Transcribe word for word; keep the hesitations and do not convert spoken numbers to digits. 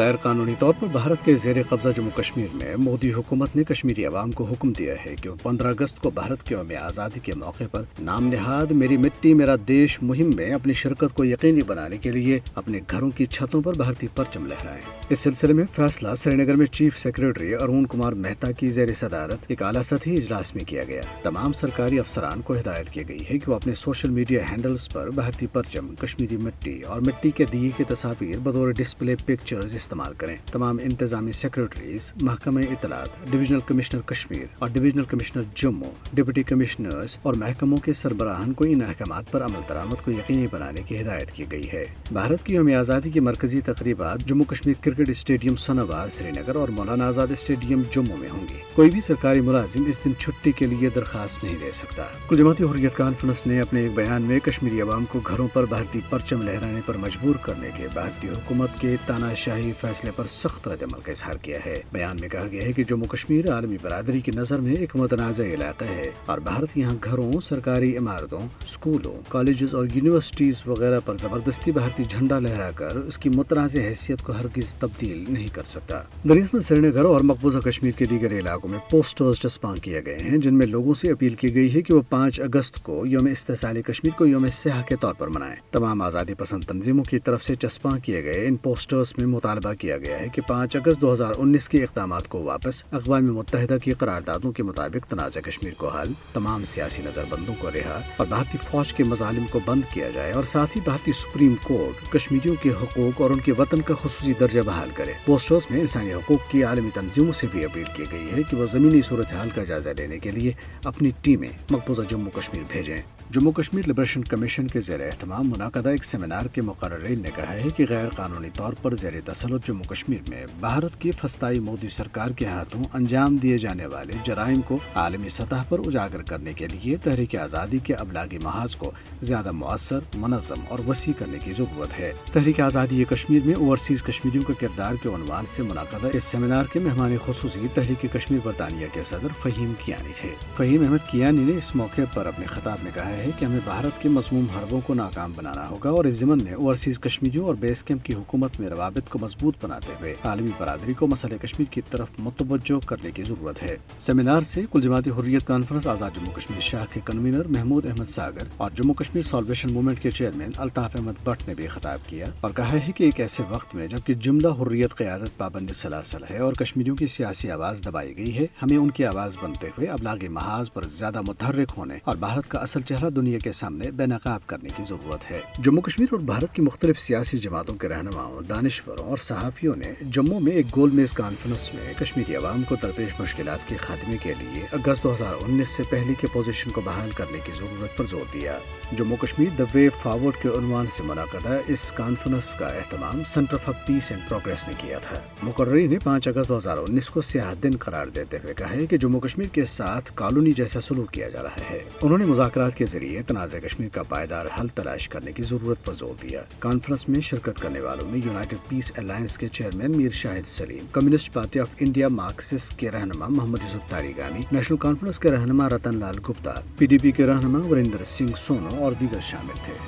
غیر قانونی طور پر بھارت کے زیر قبضہ جموں کشمیر میں مودی حکومت نے کشمیری عوام کو حکم دیا ہے کہ وہ پندرہ اگست کو بھارت کی یوم آزادی کے موقع پر نام نہاد میری مٹی میرا دیش مہم میں اپنی شرکت کو یقینی بنانے کے لیے اپنے گھروں کی چھتوں پر بھارتی پرچم لہرائیں۔ اس سلسلے میں فیصلہ سری نگر میں چیف سیکریٹری ارون کمار مہتا کی زیر صدارت ایک اعلیٰ سطحی اجلاس میں کیا گیا۔ تمام سرکاری افسران کو ہدایت کی گئی ہے کہ وہ اپنے سوشل میڈیا ہینڈلز پر بھارتی پرچم، کشمیری مٹی اور مٹی کے دیے کی تصاویر بطور ڈسپلے پکچرز استعمال کریں۔ تمام انتظامی سیکریٹریز، محکمہ اطلاعات، ڈویژنل کمشنر کشمیر اور divisional commissioner Jammu, deputy commissioners اور محکموں کے سربراہان کو ان احکامات پر عمل درآمد کو یقینی بنانے کی ہدایت کی گئی ہے۔ بھارت کی یوم آزادی کی مرکزی تقریبات جموں کشمیر کرکٹ اسٹیڈیم سنا وار سری نگر اور مولانا آزاد اسٹیڈیم جموں میں ہوں گی۔ کوئی بھی سرکاری ملازم اس دن چھٹی کے لیے درخواست نہیں دے سکتا۔ کل جماعتی حریت کانفرنس نے اپنے ایک بیان میں کشمیری عوام کو گھروں پر بھارتی پرچم لہرانے پر مجبور کرنے کے بھارتی حکومت کے تانا شاہی فیصلے پر سخت رد عمل کا اظہار کیا ہے۔ بیان میں کہا گیا ہے کہ جموں کشمیر عالمی برادری کی نظر میں ایک متنازع علاقہ ہے اور بھارت یہاں گھروں، سرکاری عمارتوں، اسکولوں، کالجز اور یونیورسٹیز وغیرہ پر زبردستی بھارتی جھنڈا لہرا کر اس کی متنازع حیثیت کو ہرگز تبدیل نہیں کر سکتا۔ دراصل سری نگر اور مقبوضہ کشمیر کے دیگر علاقوں میں پوسٹرز چسپاں کیے گئے ہیں جن میں لوگوں سے اپیل کی گئی ہے کہ وہ پانچ اگست کو یوم استحصال کشمیر کو یوم سیاہ کے طور پر منائیں۔ تمام آزادی پسند تنظیموں کی طرف سے چسپاں کیے گئے ان پوسٹرز میں مطالبہ کیا گیا ہے کہ پانچ اگست دو ہزار انیس کے اقدامات کو واپس، اقوام متحدہ کی قراردادوں کے مطابق تنازع کشمیر کو حل، تمام سیاسی نظر بندوں کو رہا اور بھارتی فوج کے مظالم کو بند کیا جائے، اور ساتھ ہی بھارتی سپریم کورٹ کشمیریوں کے حقوق اور ان کے وطن کا خصوصی درجہ بحال کرے۔ پوسٹرز میں انسانی حقوق کی عالمی تنظیموں سے بھی اپیل کی گئی ہے کہ وہ زمینی صورتحال کا جائزہ لینے کے لیے اپنی ٹیمیں مقبوضہ جموں کشمیر بھیجیں۔ جموں کشمیر لیبریشن کمیشن کے زیر اہتمام منعقدہ ایک سیمینار کے مقررین نے کہا ہے کہ غیر قانونی طور پر زیر تسلط جموں کشمیر میں بھارت کی فسطائی مودی سرکار کے ہاتھوں انجام دیے جانے والے جرائم کو عالمی سطح پر اجاگر کرنے کے لیے تحریک آزادی کے ابلاغی محاذ کو زیادہ مؤثر، منظم اور وسیع کرنے کی ضرورت ہے۔ تحریک آزادی کشمیر میں اوورسیز کشمیریوں کے کردار کے عنوان سے منعقدہ اس سیمینار کے مہمان خصوصی تحریک کشمیر برطانیہ کے صدر فہیم کیانی تھے۔ فہیم احمد کیانی نے اس موقع پر اپنے خطاب میں کہا ہے کہ ہمیں بھارت کے مذموم حربوں کو ناکام بنانا ہوگا اور اس ضمن میں اوورسیز کشمیریوں اور بیس کیمپ کی حکومت میں روابط کو مضبوط بناتے ہوئے عالمی برادری کو مسئلہ کشمیر کی طرف متوجہ کرنے کی ضرورت ہے۔ سیمینار سے کل جماعتی حریت کانفرنس آزاد جموں کشمیر شاخ کے کنوینر محمود احمد ساگر اور جموں کشمیر سالویشن موومنٹ کے چیئرمین الطاف احمد بٹ نے بھی خطاب کیا اور کہا ہے کہ ایک ایسے وقت میں جبکہ جملہ حریت قیادت پابند سلاسل ہے اور کشمیریوں کی سیاسی آواز دبائی گئی ہے، ہمیں ان کی آواز بنتے ہوئے ابلاغی محاذ پر زیادہ متحرک ہونے اور بھارت کا اصل چہرہ دنیا کے سامنے بے نقاب کرنے کی ضرورت ہے۔ جموں کشمیر اور بھارت کی مختلف سیاسی جماعتوں کے رہنماؤں، دانشوروں اور صحافیوں نے جموں میں ایک گول میز کانفرنس میں کشمیری عوام کو درپیش مشکلات کے خاتمے کے لیے اگست دو ہزار انیس سے پہلے کے پوزیشن کو بحال کرنے کی ضرورت پر زور دیا۔ Jammu Kashmir the way forward کے عنوان سے منعقدہ اس کانفرنس کا اہتمام centre for peace and progress نے کیا تھا۔ مقررین نے پانچ اگست دو ہزار انیس کو سیاہ دن قرار دیتے ہوئے کہا ہے کہ جموں کشمیر کے ساتھ کالونی جیسا سلوک کیا جا رہا ہے۔ انہوں نے مذاکرات کے ذریعے تنازع کشمیر کا پائیدار حل تلاش کرنے کی ضرورت پر زور دیا۔ کانفرنس میں شرکت کرنے والوں میں یونائیٹڈ پیس الائنس کے chairman Mir Shahid Saleem, communist party of India Marxist کے رہنما محمد یوسف تاریگامی، نیشنل کانفرنس کے رہنما Ratan Lal Gupta, P D P کے رہنما وریندر سنگھ سونو اور دیگر شامل تھے۔